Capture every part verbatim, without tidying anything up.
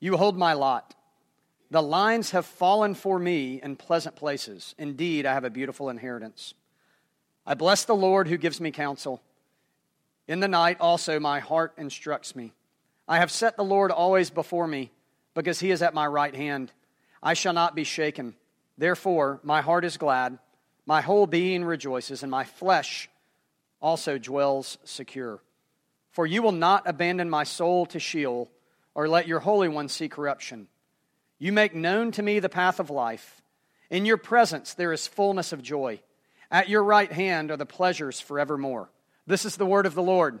You hold my lot. The lines have fallen for me in pleasant places. Indeed, I have a beautiful inheritance. I bless the Lord who gives me counsel. In the night also my heart instructs me. I have set the Lord always before me, because he is at my right hand. I shall not be shaken. Therefore, my heart is glad, my whole being rejoices, and my flesh also dwells secure. For you will not abandon my soul to Sheol, or let your Holy One see corruption. You make known to me the path of life. In your presence there is fullness of joy. At your right hand are the pleasures forevermore. This is the word of the Lord.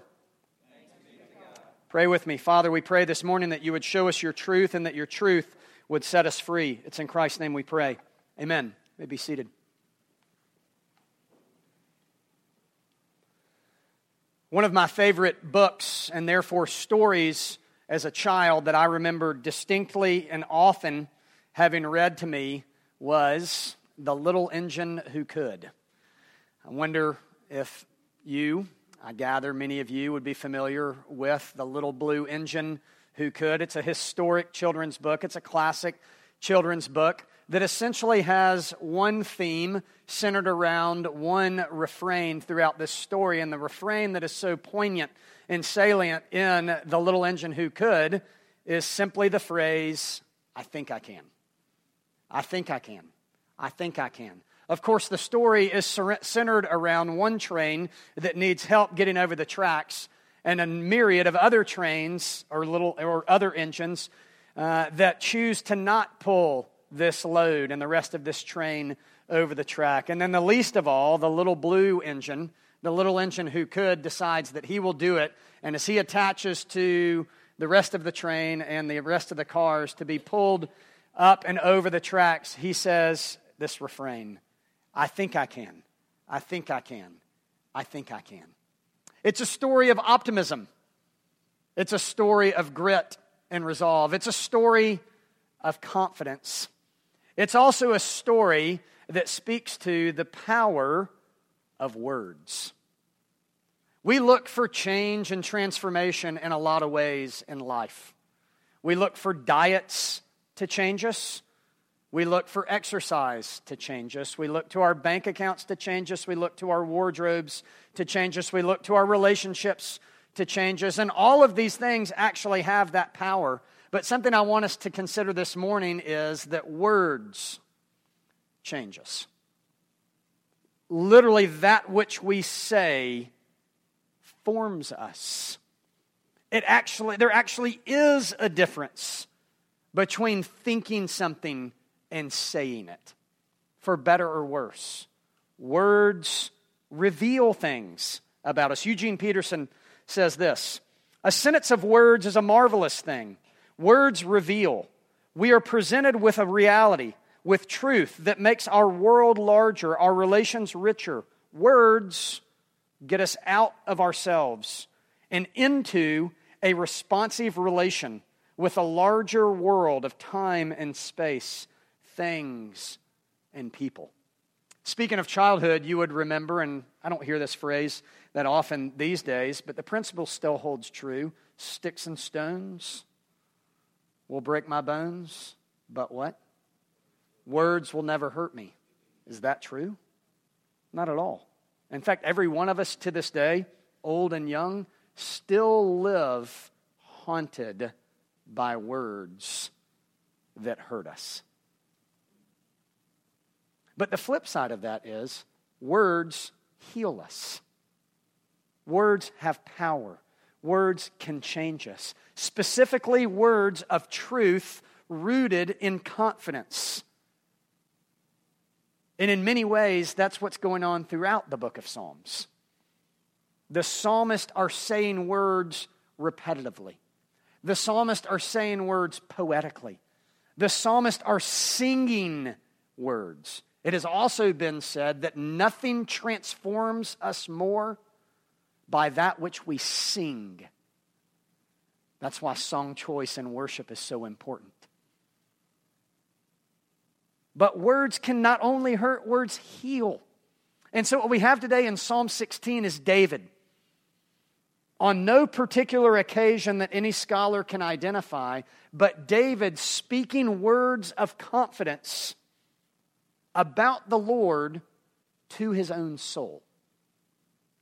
Pray with me. Father, we pray this morning that you would show us your truth and that your truth would set us free. It's in Christ's name we pray. Amen. You may be seated. One of my favorite books and therefore stories as a child that I remember distinctly and often having read to me was The Little Engine Who Could. I wonder if you, I gather many of you, would be familiar with The Little Blue Engine Who Could. It's a historic children's book. It's a classic children's book that essentially has one theme centered around one refrain throughout this story. And the refrain that is so poignant and salient in The Little Engine Who Could is simply the phrase, I think I can. I think I can. I think I can. Of course, the story is centered around one train that needs help getting over the tracks, and a myriad of other trains or little or other engines uh, that choose to not pull this load and the rest of this train over the track. And then the least of all, the little blue engine, the little engine who could, decides that he will do it. And as he attaches to the rest of the train and the rest of the cars to be pulled up and over the tracks, he says this refrain, I think I can, I think I can, I think I can. It's a story of optimism. It's a story of grit and resolve. It's a story of confidence. It's also a story that speaks to the power of words. We look for change and transformation in a lot of ways in life. We look for diets to change us. We look for exercise to change us. We look to our bank accounts to change us. We look to our wardrobes to change us. We look to our relationships to change us. And all of these things actually have that power. But something I want us to consider this morning is that words change us. Literally, that which we say forms us. It actually, there actually is a difference between thinking something and saying it, for better or worse. Words reveal things about us. Eugene Peterson says this, a sentence of words is a marvelous thing. Words reveal. We are presented with a reality, with truth that makes our world larger, our relations richer. Words get us out of ourselves and into a responsive relation with a larger world of time and space, things and people. Speaking of childhood, you would remember, and I don't hear this phrase that often these days, but the principle still holds true. Sticks and stones will break my bones, but what? Words will never hurt me. Is that true? Not at all. In fact, every one of us to this day, old and young, still live haunted by words that hurt us. But the flip side of that is words heal us. Words have power. Words can change us. Specifically, words of truth rooted in confidence. And in many ways, that's what's going on throughout the book of Psalms. The psalmists are saying words repetitively. The psalmists are saying words poetically. The psalmists are singing words. It has also been said that nothing transforms us more by that which we sing. That's why song choice and worship is so important. But words can not only hurt, words heal. And so what we have today in Psalm sixteen is David. On no particular occasion that any scholar can identify, but David speaking words of confidence about the Lord to his own soul.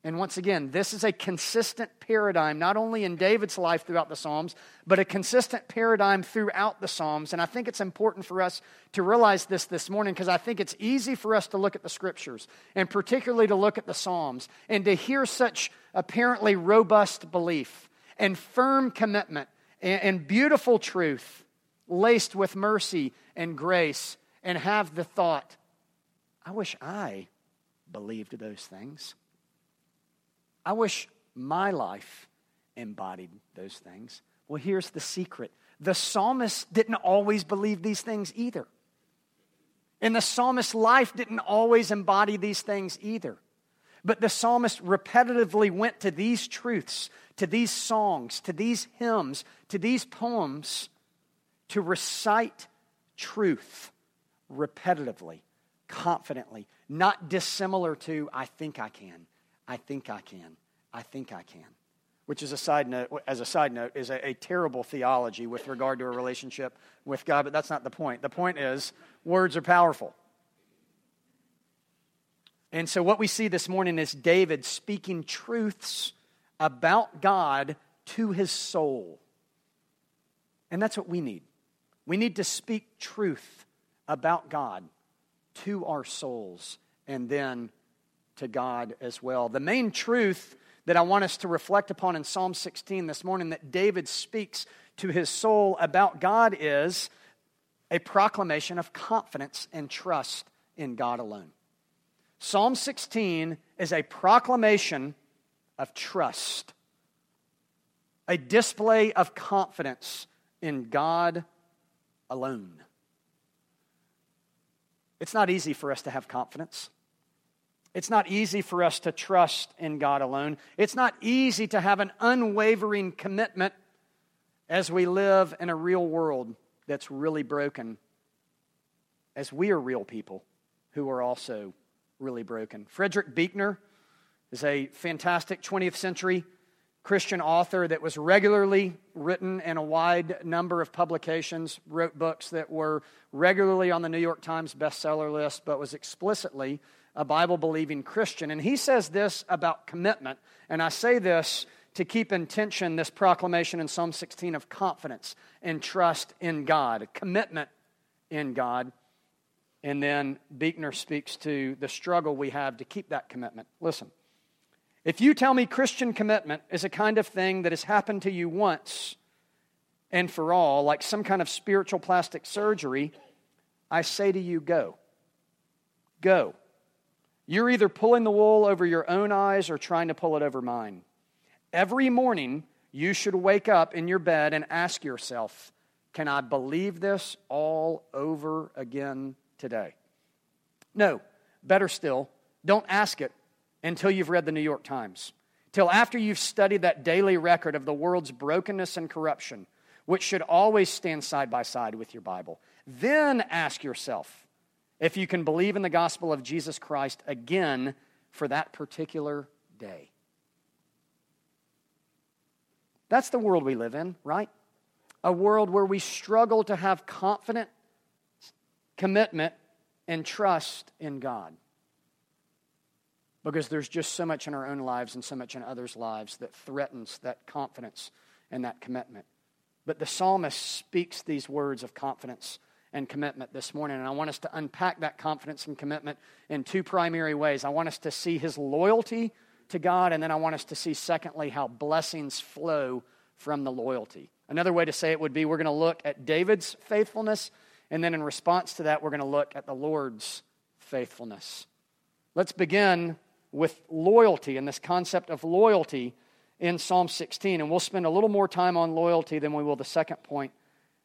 And once again, this is a consistent paradigm, not only in David's life throughout the Psalms, but a consistent paradigm throughout the Psalms. And I think it's important for us to realize this this morning, because I think it's easy for us to look at the Scriptures, and particularly to look at the Psalms, and to hear such apparently robust belief and firm commitment and, and beautiful truth laced with mercy and grace, and have the thought, I wish I believed those things. I wish my life embodied those things. Well, here's the secret. The psalmist didn't always believe these things either. And the psalmist's life didn't always embody these things either. But the psalmist repetitively went to these truths, to these songs, to these hymns, to these poems, to recite truth repetitively, confidently, not dissimilar to, I think I can. I think I can. I think I can. Which is a side note, as a side note, is a, a terrible theology with regard to a relationship with God, but that's not the point. The point is, words are powerful. And so what we see this morning is David speaking truths about God to his soul. And that's what we need. We need to speak truth about God to our souls, and then to God as well. The main truth that I want us to reflect upon in Psalm sixteen this morning that David speaks to his soul about God is a proclamation of confidence and trust in God alone. Psalm sixteen is a proclamation of trust, a display of confidence in God alone. It's not easy for us to have confidence. It's not easy for us to trust in God alone. It's not easy to have an unwavering commitment as we live in a real world that's really broken, as we are real people who are also really broken. Frederick Buechner is a fantastic twentieth century Christian author that was regularly written in a wide number of publications, wrote books that were regularly on the New York Times bestseller list, but was explicitly a Bible-believing Christian. And he says this about commitment, and I say this to keep in tension this proclamation in Psalm sixteen of confidence and trust in God, commitment in God. And then Buechner speaks to the struggle we have to keep that commitment. Listen, if you tell me Christian commitment is a kind of thing that has happened to you once and for all, like some kind of spiritual plastic surgery, I say to you, go. Go. You're either pulling the wool over your own eyes or trying to pull it over mine. Every morning, you should wake up in your bed and ask yourself, can I believe this all over again today? No, better still, don't ask it until you've read the New York Times, till after you've studied that daily record of the world's brokenness and corruption, which should always stand side by side with your Bible. Then ask yourself, if you can believe in the gospel of Jesus Christ again for that particular day. That's the world we live in, right? A world where we struggle to have confident commitment and trust in God. Because there's just so much in our own lives and so much in others' lives that threatens that confidence and that commitment. But the psalmist speaks these words of confidence and commitment this morning. And I want us to unpack that confidence and commitment in two primary ways. I want us to see his loyalty to God, and then I want us to see, secondly, how blessings flow from the loyalty. Another way to say it would be we're going to look at David's faithfulness, and then in response to that, we're going to look at the Lord's faithfulness. Let's begin with loyalty and this concept of loyalty in Psalm sixteen. And we'll spend a little more time on loyalty than we will the second point,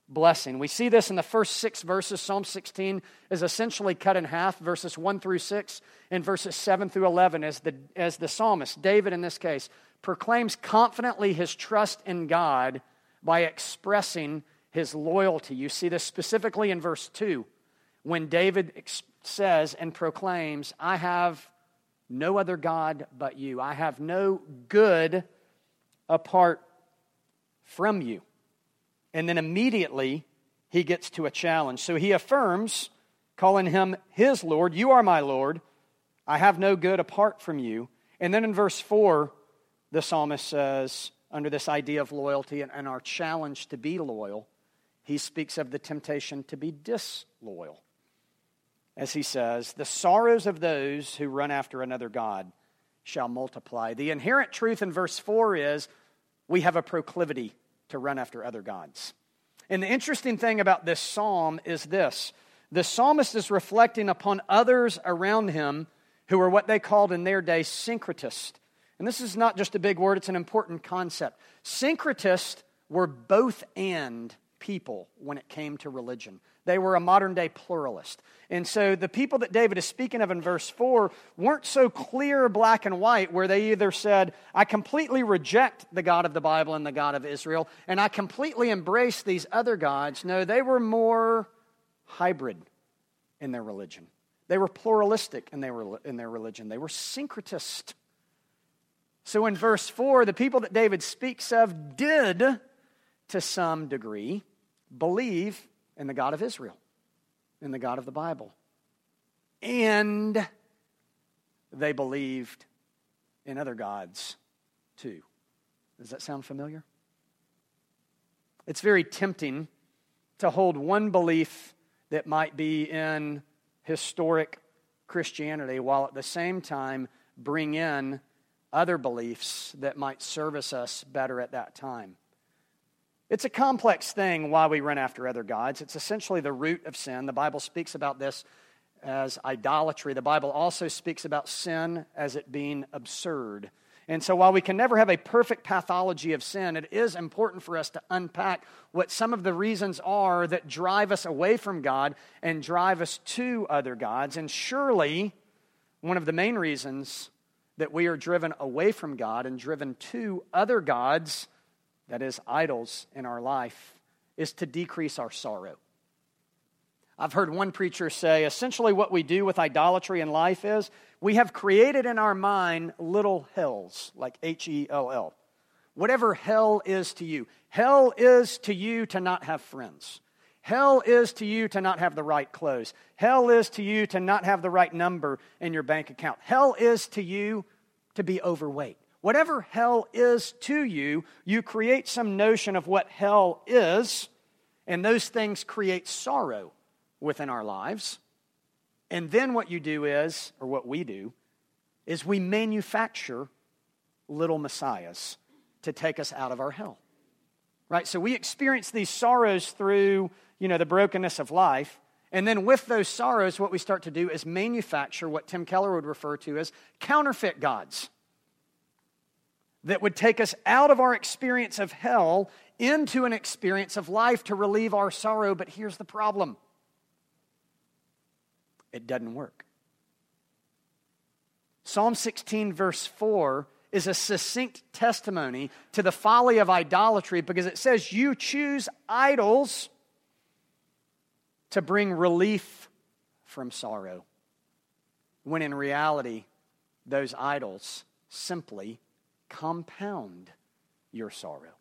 blessing. We see this in the first six verses. Psalm sixteen is essentially cut in half, verses one through six and verses seven through eleven, as the, as the psalmist, David in this case, proclaims confidently his trust in God by expressing his loyalty. You see this specifically in verse two, when David ex- says and proclaims, I have no other God but you. I have no good apart from you. And then immediately he gets to a challenge. So he affirms, calling him his Lord, you are my Lord, I have no good apart from you. And then in verse four, the psalmist says, under this idea of loyalty and our challenge to be loyal, he speaks of the temptation to be disloyal. As he says, the sorrows of those who run after another God shall multiply. The inherent truth in verse four is we have a proclivity to run after other gods. And the interesting thing about this psalm is this. The psalmist is reflecting upon others around him who are what they called in their day syncretists. And this is not just a big word, it's an important concept. Syncretists were both and people when it came to religion. They were a modern day pluralist. And so the people that David is speaking of in verse four weren't so clear black and white, where they either said, I completely reject the God of the Bible and the God of Israel, and I completely embrace these other gods. No, they were more hybrid in their religion. They were pluralistic in their, in their religion. They were syncretist. So in verse four, the people that David speaks of did, to some degree, believe in the God of Israel, in the God of the Bible. And they believed in other gods too. Does that sound familiar? It's very tempting to hold one belief that might be in historic Christianity while at the same time bring in other beliefs that might service us better at that time. It's a complex thing why we run after other gods. It's essentially the root of sin. The Bible speaks about this as idolatry. The Bible also speaks about sin as it being absurd. And so while we can never have a perfect pathology of sin, it is important for us to unpack what some of the reasons are that drive us away from God and drive us to other gods. And surely one of the main reasons that we are driven away from God and driven to other gods, that is, idols in our life, is to decrease our sorrow. I've heard one preacher say, essentially what we do with idolatry in life is, we have created in our mind little hells, like H E L L. Whatever hell is to you. Hell is to you to not have friends. Hell is to you to not have the right clothes. Hell is to you to not have the right number in your bank account. Hell is to you to be overweight. Whatever hell is to you, you create some notion of what hell is, and those things create sorrow within our lives. And then what you do is, or what we do, is we manufacture little messiahs to take us out of our hell. Right? So we experience these sorrows through, you know, the brokenness of life. And then with those sorrows, what we start to do is manufacture what Tim Keller would refer to as counterfeit gods, that would take us out of our experience of hell into an experience of life to relieve our sorrow. But here's the problem. It doesn't work. Psalm sixteen verse four is a succinct testimony to the folly of idolatry, because it says you choose idols to bring relief from sorrow, when in reality those idols simply compound your sorrow.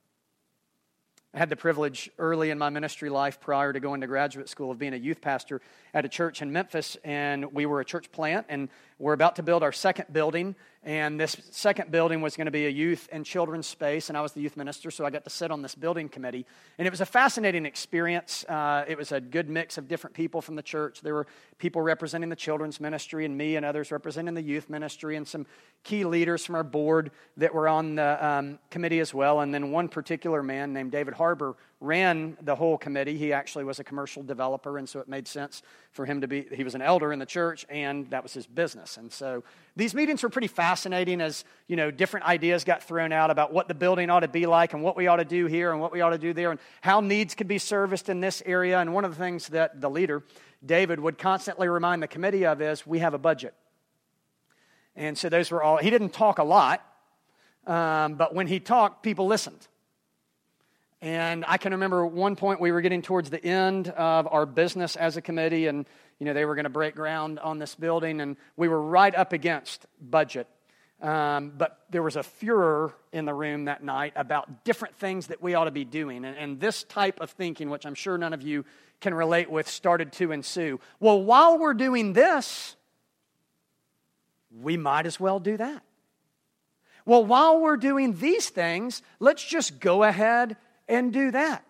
I had the privilege early in my ministry life, prior to going to graduate school, of being a youth pastor at a church in Memphis, and we were a church plant, and we're about to build our second building, and this second building was going to be a youth and children's space, and I was the youth minister, so I got to sit on this building committee, and it was a fascinating experience. Uh, it was a good mix of different people from the church. There were people representing the children's ministry, and me and others representing the youth ministry, and some key leaders from our board that were on the um, committee as well, and then one particular man named David Harbor ran the whole committee. He actually was a commercial developer, and so it made sense for him to be, he was an elder in the church, and that was his business. this. And so these meetings were pretty fascinating as, you know, different ideas got thrown out about what the building ought to be like and what we ought to do here and what we ought to do there and how needs could be serviced in this area. And one of the things that the leader, David, would constantly remind the committee of is, we have a budget. And so those were all, he didn't talk a lot, um, but when he talked, people listened. And I can remember at one point we were getting towards the end of our business as a committee, and you know they were going to break ground on this building, and we were right up against budget. Um, but there was a furor in the room that night about different things that we ought to be doing. And, and this type of thinking, which I'm sure none of you can relate with, started to ensue. Well, while we're doing this, we might as well do that. Well, while we're doing these things, let's just go ahead and do that.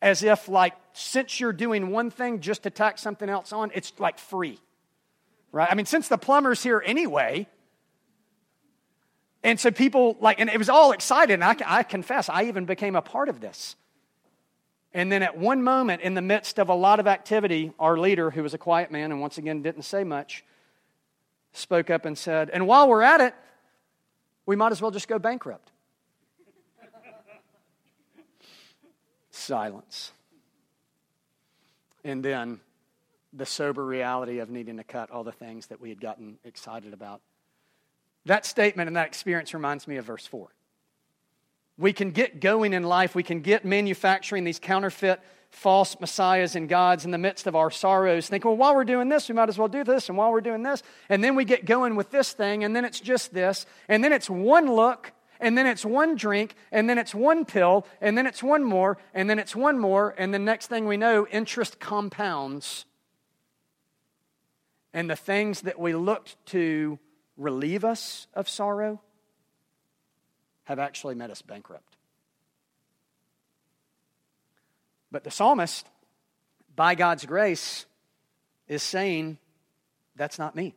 As if, like, since you're doing one thing just to tack something else on, it's, like, free. Right? I mean, since the plumber's here anyway. And so people, like, and it was all excited. And I, I confess, I even became a part of this. And then at one moment, in the midst of a lot of activity, our leader, who was a quiet man and once again didn't say much, spoke up and said, and while we're at it, we might as well just go bankrupt. Silence. And then the sober reality of needing to cut all the things that we had gotten excited about. That statement and that experience reminds me of verse four. We can get going in life. We can get manufacturing these counterfeit false messiahs and gods in the midst of our sorrows. Think, well, while we're doing this, we might as well do this. And while we're doing this, and then we get going with this thing. And then it's just this. And then it's one look. And then it's one drink, and then it's one pill, and then it's one more, and then it's one more, and the next thing we know, interest compounds. And the things that we looked to relieve us of sorrow have actually made us bankrupt. But the psalmist, by God's grace, is saying, that's not me.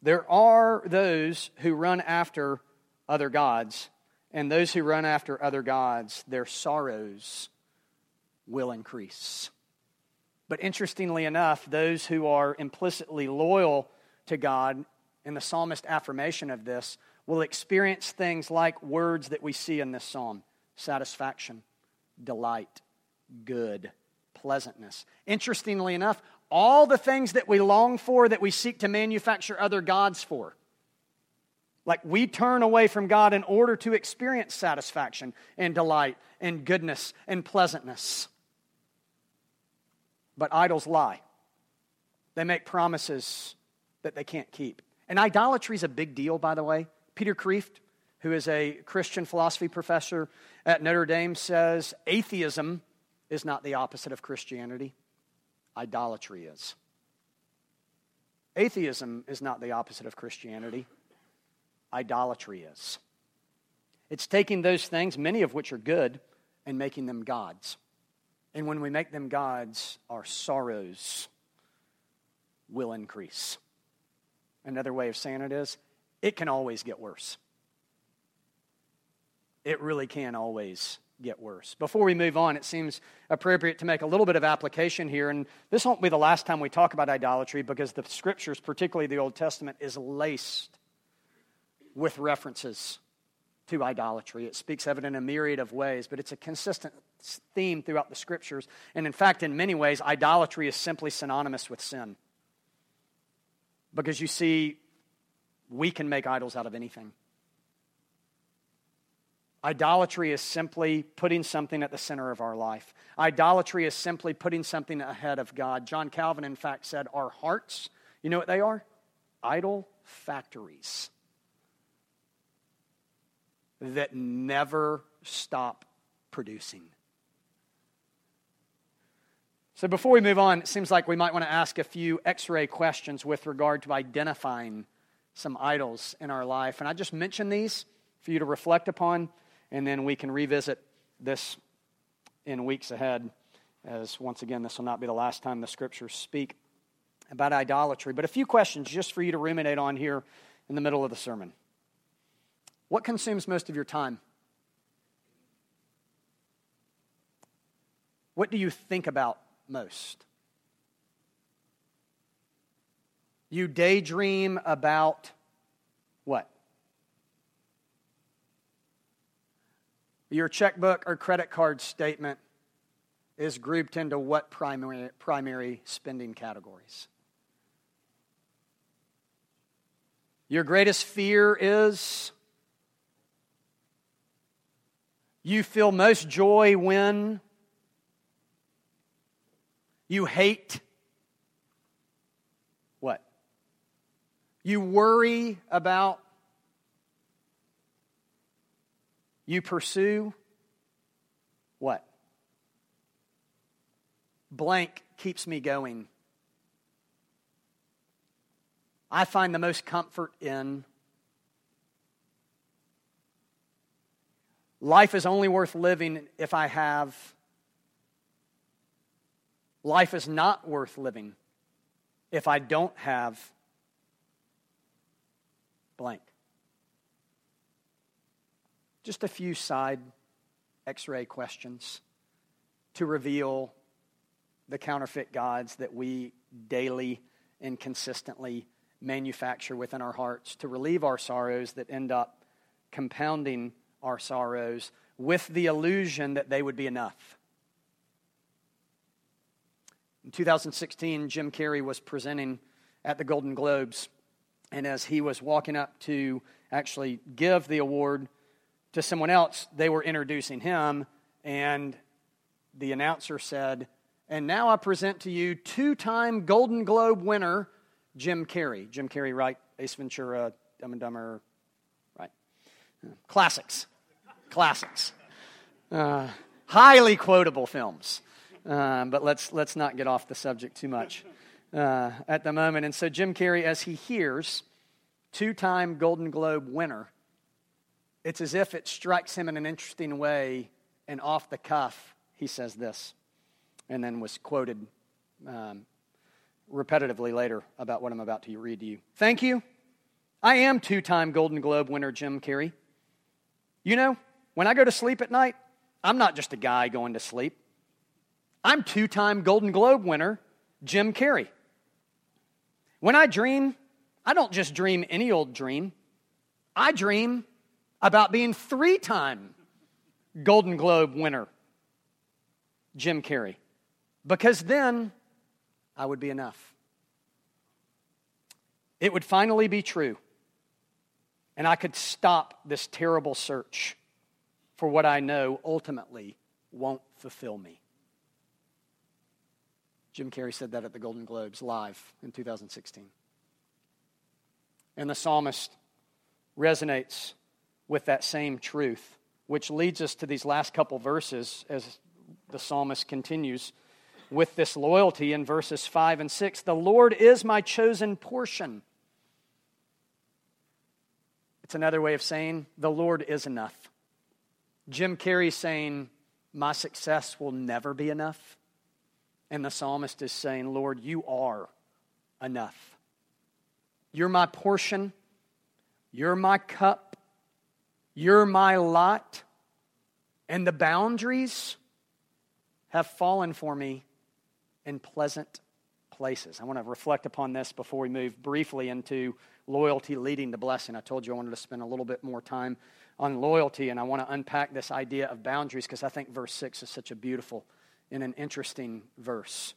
There are those who run after other gods, and those who run after other gods, their sorrows will increase. But interestingly enough, those who are implicitly loyal to God, in the psalmist's affirmation of this, will experience things like words that we see in this psalm: satisfaction, delight, good, pleasantness. Interestingly enough, all the things that we long for, that we seek to manufacture other gods for. Like, we turn away from God in order to experience satisfaction and delight and goodness and pleasantness. But idols lie. They make promises that they can't keep. And idolatry is a big deal, by the way. Peter Kreeft, who is a Christian philosophy professor at Notre Dame, says atheism is not the opposite of Christianity. Idolatry is. Atheism is not the opposite of Christianity. Idolatry is. It's taking those things, many of which are good, and making them gods. And when we make them gods, our sorrows will increase. Another way of saying it is, it can always get worse. It really can always get worse. Before we move on, it seems appropriate to make a little bit of application here. And this won't be the last time we talk about idolatry, because the scriptures, particularly the Old Testament, is laced with references to idolatry. It speaks of it in a myriad of ways, but it's a consistent theme throughout the scriptures. And in fact, in many ways, idolatry is simply synonymous with sin. Because you see, we can make idols out of anything. Idolatry is simply putting something at the center of our life. Idolatry is simply putting something ahead of God. John Calvin, in fact, said our hearts, you know what they are? Idol factories that never stop producing. So before we move on, it seems like we might want to ask a few x-ray questions with regard to identifying some idols in our life. And I just mentioned these for you to reflect upon, and then we can revisit this in weeks ahead, as once again, this will not be the last time the scriptures speak about idolatry. But a few questions just for you to ruminate on here in the middle of the sermon. What consumes most of your time? What do you think about most? You daydream about what? Your checkbook or credit card statement is grouped into what primary, primary spending categories? Your greatest fear is? You feel most joy when? You hate? What? You worry about? You pursue? What? Blank keeps me going. I find the most comfort in. Life is only worth living if I have. Life is not worth living if I don't have blank. Just a few side X-ray questions to reveal the counterfeit gods that we daily and consistently manufacture within our hearts to relieve our sorrows that end up compounding our sorrows with the illusion that they would be enough. In two thousand sixteen, Jim Carrey was presenting at the Golden Globes, and as he was walking up to actually give the award to someone else, they were introducing him, and the announcer said, "And now I present to you two-time Golden Globe winner, Jim Carrey." Jim Carrey, right? Ace Ventura, Dumb and Dumber, right? Classics. Classics. Uh, highly quotable films. Uh, but let's let's not get off the subject too much uh, at the moment. And so Jim Carrey, as he hears two-time Golden Globe winner, it's as if it strikes him in an interesting way, and off the cuff, he says this, and then was quoted um, repetitively later about what I'm about to read to you. "Thank you. I am two-time Golden Globe winner Jim Carrey. You know, when I go to sleep at night, I'm not just a guy going to sleep. I'm two-time Golden Globe winner Jim Carrey. When I dream, I don't just dream any old dream. I dream about being three-time Golden Globe winner Jim Carrey, because then I would be enough. It would finally be true, and I could stop this terrible search for what I know ultimately won't fulfill me." Jim Carrey said that at the Golden Globes live in two thousand sixteen. And the psalmist resonates with that same truth, which leads us to these last couple verses as the psalmist continues with this loyalty in verses five and six. "The Lord is my chosen portion." It's another way of saying, the Lord is enough. Jim Carrey saying, my success will never be enough. And the psalmist is saying, Lord, you are enough. You're my portion. You're my cup. You're my lot. And the boundaries have fallen for me in pleasant places. I want to reflect upon this before we move briefly into loyalty leading to blessing. I told you I wanted to spend a little bit more time on loyalty, and I want to unpack this idea of boundaries because I think verse six is such a beautiful in an interesting verse.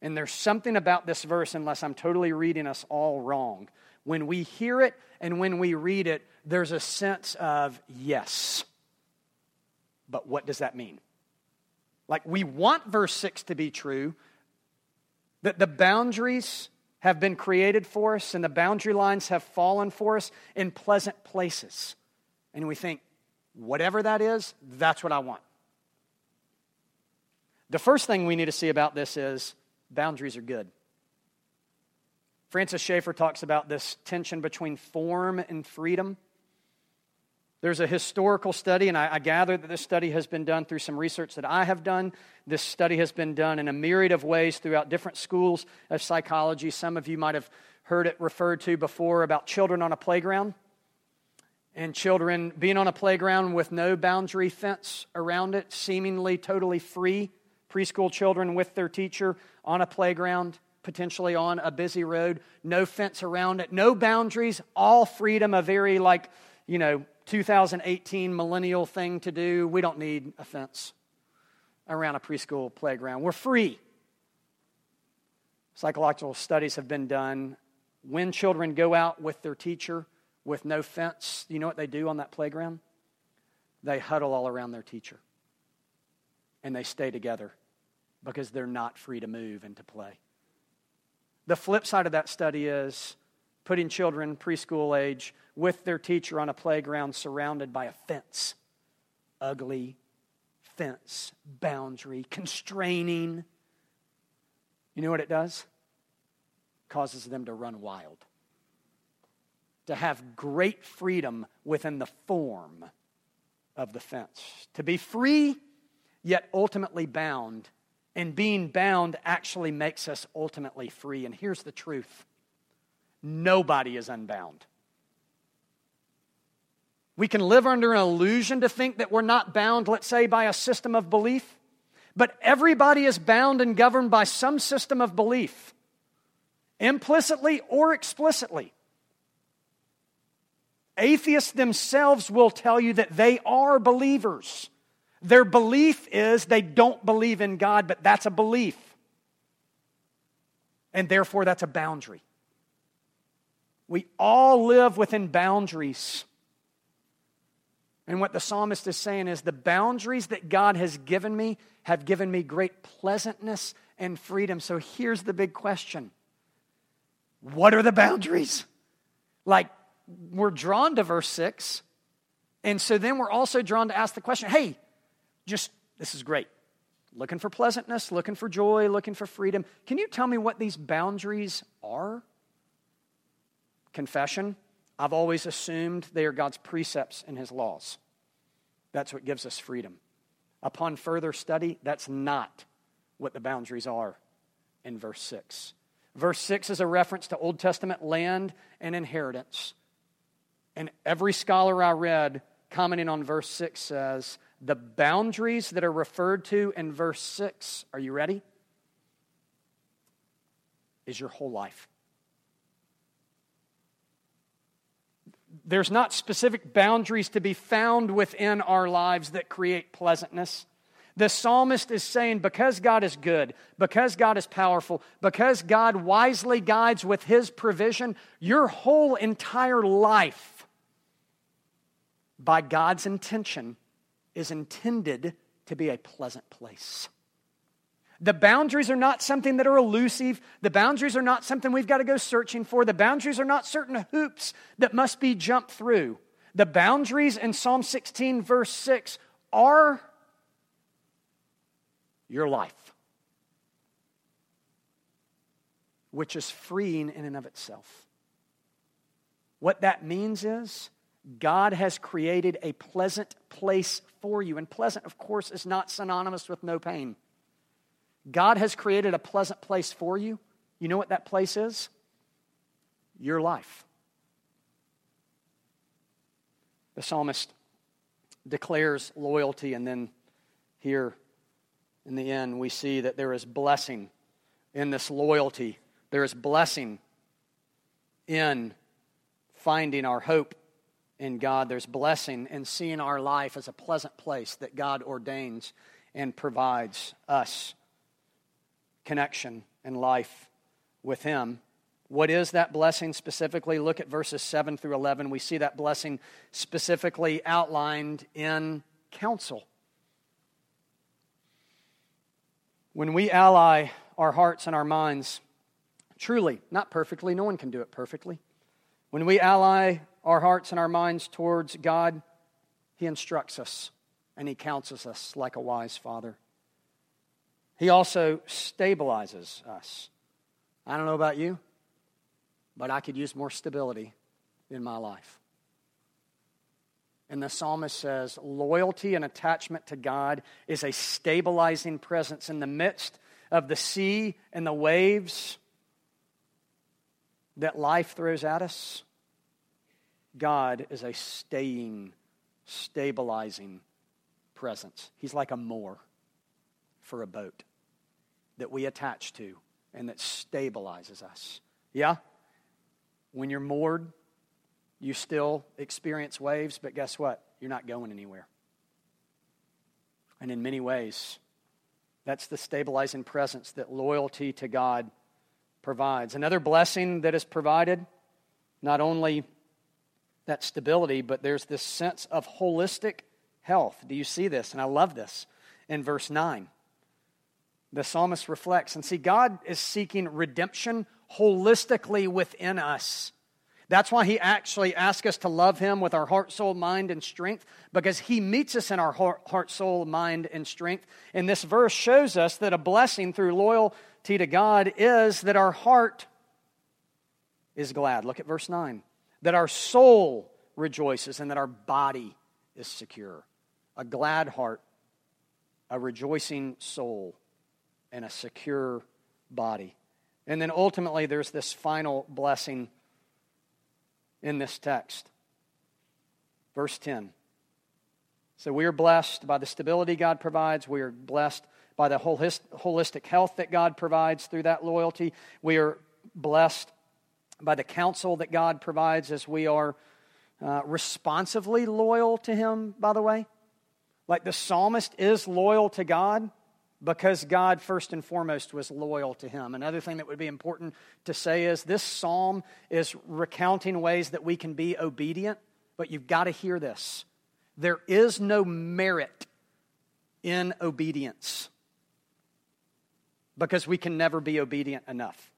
And there's something about this verse, unless I'm totally reading us all wrong, when we hear it and when we read it, there's a sense of yes. But what does that mean? Like, we want verse six to be true, that the boundaries have been created for us and the boundary lines have fallen for us in pleasant places. And we think, whatever that is, that's what I want. The first thing we need to see about this is boundaries are good. Francis Schaeffer talks about this tension between form and freedom. There's a historical study, and I, I gather that this study has been done through some research that I have done. This study has been done in a myriad of ways throughout different schools of psychology. Some of you might have heard it referred to before about children on a playground, and children being on a playground with no boundary fence around it, seemingly totally free. Preschool children with their teacher on a playground, potentially on a busy road, no fence around it, no boundaries, all freedom, a very like, you know, two thousand eighteen millennial thing to do. We don't need a fence around a preschool playground. We're free. Psychological studies have been done. When children go out with their teacher with no fence, you know what they do on that playground? They huddle all around their teacher. And they stay together because they're not free to move and to play. The flip side of that study is putting children preschool age with their teacher on a playground surrounded by a fence. Ugly fence, boundary, constraining. You know what it does? Causes them to run wild. To have great freedom within the form of the fence. To be free, yet ultimately bound. And being bound actually makes us ultimately free. And here's the truth. Nobody is unbound. We can live under an illusion to think that we're not bound, let's say, by a system of belief. But everybody is bound and governed by some system of belief. Implicitly or explicitly. Atheists themselves will tell you that they are believers. Their belief is they don't believe in God, but that's a belief. And therefore, that's a boundary. We all live within boundaries. And what the psalmist is saying is the boundaries that God has given me have given me great pleasantness and freedom. So here's the big question. What are the boundaries? Like, we're drawn to verse six. And so then we're also drawn to ask the question, hey, Just, this is great. Looking for pleasantness, looking for joy, looking for freedom. Can you tell me what these boundaries are? Confession. I've always assumed they are God's precepts and His laws. That's what gives us freedom. Upon further study, that's not what the boundaries are in verse six. Verse six is a reference to Old Testament land and inheritance. And every scholar I read commenting on verse six says, the boundaries that are referred to in verse six, are you ready? Is your whole life. There's not specific boundaries to be found within our lives that create pleasantness. The psalmist is saying because God is good, because God is powerful, because God wisely guides with His provision, your whole entire life, by God's intention, is intended to be a pleasant place. The boundaries are not something that are elusive. The boundaries are not something we've got to go searching for. The boundaries are not certain hoops that must be jumped through. The boundaries in Psalm sixteen, verse six, are your life, which is freeing in and of itself. What that means is, God has created a pleasant place for you. And pleasant, of course, is not synonymous with no pain. God has created a pleasant place for you. You know what that place is? Your life. The psalmist declares loyalty, and then here in the end we see that there is blessing in this loyalty. There is blessing in finding our hope in God. There's blessing in seeing our life as a pleasant place that God ordains and provides us connection and life with Him. What is that blessing specifically? Look at verses seven through eleven. We see that blessing specifically outlined in counsel. When we ally our hearts and our minds, truly, not perfectly, no one can do it perfectly. When we ally our hearts and our minds towards God, He instructs us and He counsels us like a wise father. He also stabilizes us. I don't know about you, but I could use more stability in my life. And the psalmist says, loyalty and attachment to God is a stabilizing presence in the midst of the sea and the waves that life throws at us. God is a staying, stabilizing presence. He's like a moor for a boat that we attach to and that stabilizes us. Yeah? When you're moored, you still experience waves, but guess what? You're not going anywhere. And in many ways, that's the stabilizing presence that loyalty to God provides. Another blessing that is provided, not only that stability, but there's this sense of holistic health. Do you see this? And I love this. In verse nine, the psalmist reflects, and see, God is seeking redemption holistically within us. That's why he actually asks us to love him with our heart, soul, mind, and strength, because he meets us in our heart, soul, mind, and strength. And this verse shows us that a blessing through loyalty to God is that our heart is glad. Look at verse nine. That our soul rejoices and that our body is secure. A glad heart, a rejoicing soul, and a secure body. And then ultimately there's this final blessing in this text. Verse ten. So we are blessed by the stability God provides. We are blessed by the holistic health that God provides through that loyalty. We are blessed by the counsel that God provides as we are uh, responsively loyal to him, by the way. Like the psalmist is loyal to God because God, first and foremost, was loyal to him. Another thing that would be important to say is this psalm is recounting ways that we can be obedient, but you've got to hear this. There is no merit in obedience because we can never be obedient enough.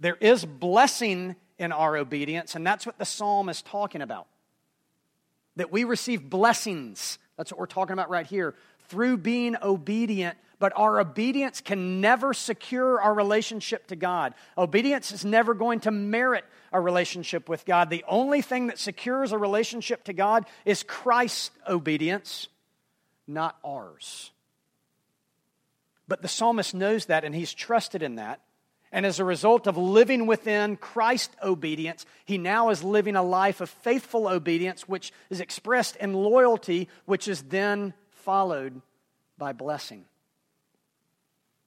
There is blessing in our obedience, and that's what the psalm is talking about. That we receive blessings, that's what we're talking about right here, through being obedient, but our obedience can never secure our relationship to God. Obedience is never going to merit a relationship with God. The only thing that secures a relationship to God is Christ's obedience, not ours. But the psalmist knows that, and he's trusted in that. And as a result of living within Christ's obedience, he now is living a life of faithful obedience, which is expressed in loyalty, which is then followed by blessing.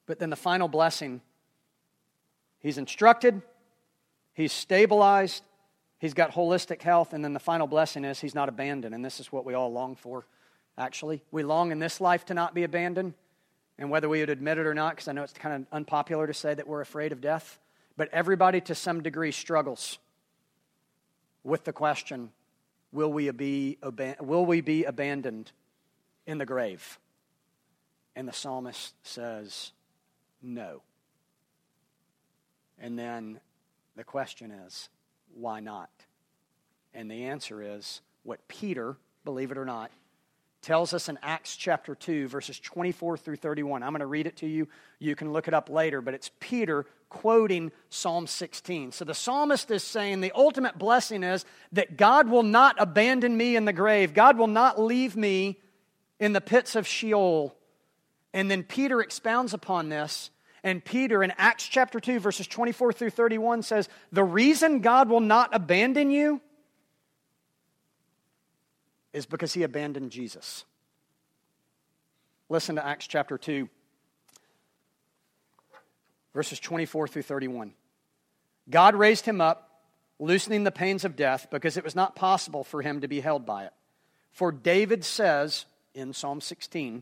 But then the final blessing, he's instructed, he's stabilized, he's got holistic health, and then the final blessing is he's not abandoned. And this is what we all long for, actually. We long in this life to not be abandoned. And whether we would admit it or not, because I know it's kind of unpopular to say that we're afraid of death, but everybody to some degree struggles with the question, will we be, will we be abandoned in the grave? And the psalmist says, no. And then the question is, why not? And the answer is what Peter, believe it or not, tells us in Acts chapter two, verses twenty-four through thirty-one. I'm going to read it to you. You can look it up later, but it's Peter quoting Psalm sixteen. So the psalmist is saying the ultimate blessing is that God will not abandon me in the grave. God will not leave me in the pits of Sheol. And then Peter expounds upon this. And Peter in Acts chapter two, verses twenty-four through thirty-one says, the reason God will not abandon you is because he abandoned Jesus. Listen to Acts chapter two, verses twenty-four through thirty-one. God raised him up, loosening the pains of death, because it was not possible for him to be held by it. For David says in Psalm sixteen,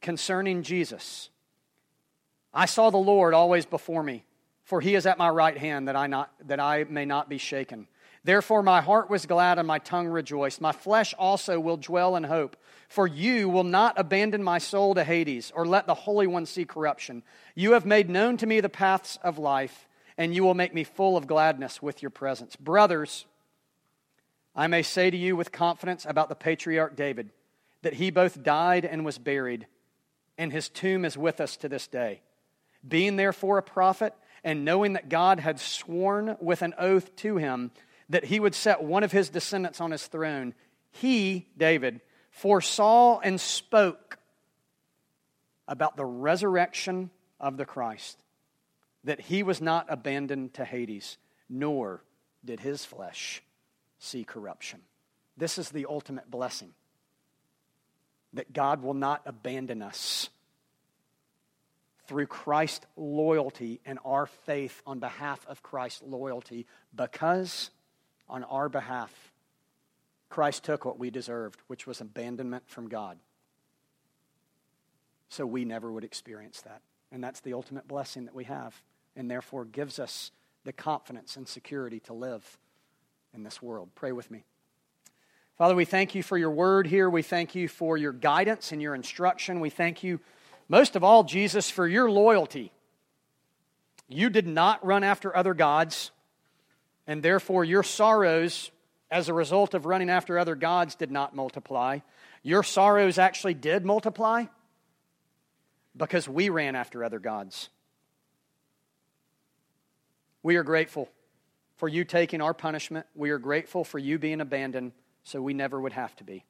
concerning Jesus, I saw the Lord always before me, for he is at my right hand that I not that I may not be shaken. Therefore my heart was glad and my tongue rejoiced. My flesh also will dwell in hope. For you will not abandon my soul to Hades or let the Holy One see corruption. You have made known to me the paths of life, and you will make me full of gladness with your presence. Brothers, I may say to you with confidence about the patriarch David, that he both died and was buried, and his tomb is with us to this day. Being therefore a prophet, and knowing that God had sworn with an oath to him, that he would set one of his descendants on his throne, he, David, foresaw and spoke about the resurrection of the Christ, that he was not abandoned to Hades, nor did his flesh see corruption. This is the ultimate blessing, that God will not abandon us through Christ's loyalty and our faith on behalf of Christ's loyalty, because on our behalf, Christ took what we deserved, which was abandonment from God. So we never would experience that. And that's the ultimate blessing that we have, and therefore gives us the confidence and security to live in this world. Pray with me. Father, we thank you for your word here. We thank you for your guidance and your instruction. We thank you, most of all, Jesus, for your loyalty. You did not run after other gods, and therefore your sorrows, as a result of running after other gods, did not multiply. Your sorrows actually did multiply because we ran after other gods. We are grateful for you taking our punishment. We are grateful for you being abandoned so we never would have to be.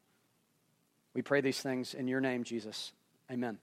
We pray these things in your name, Jesus. Amen.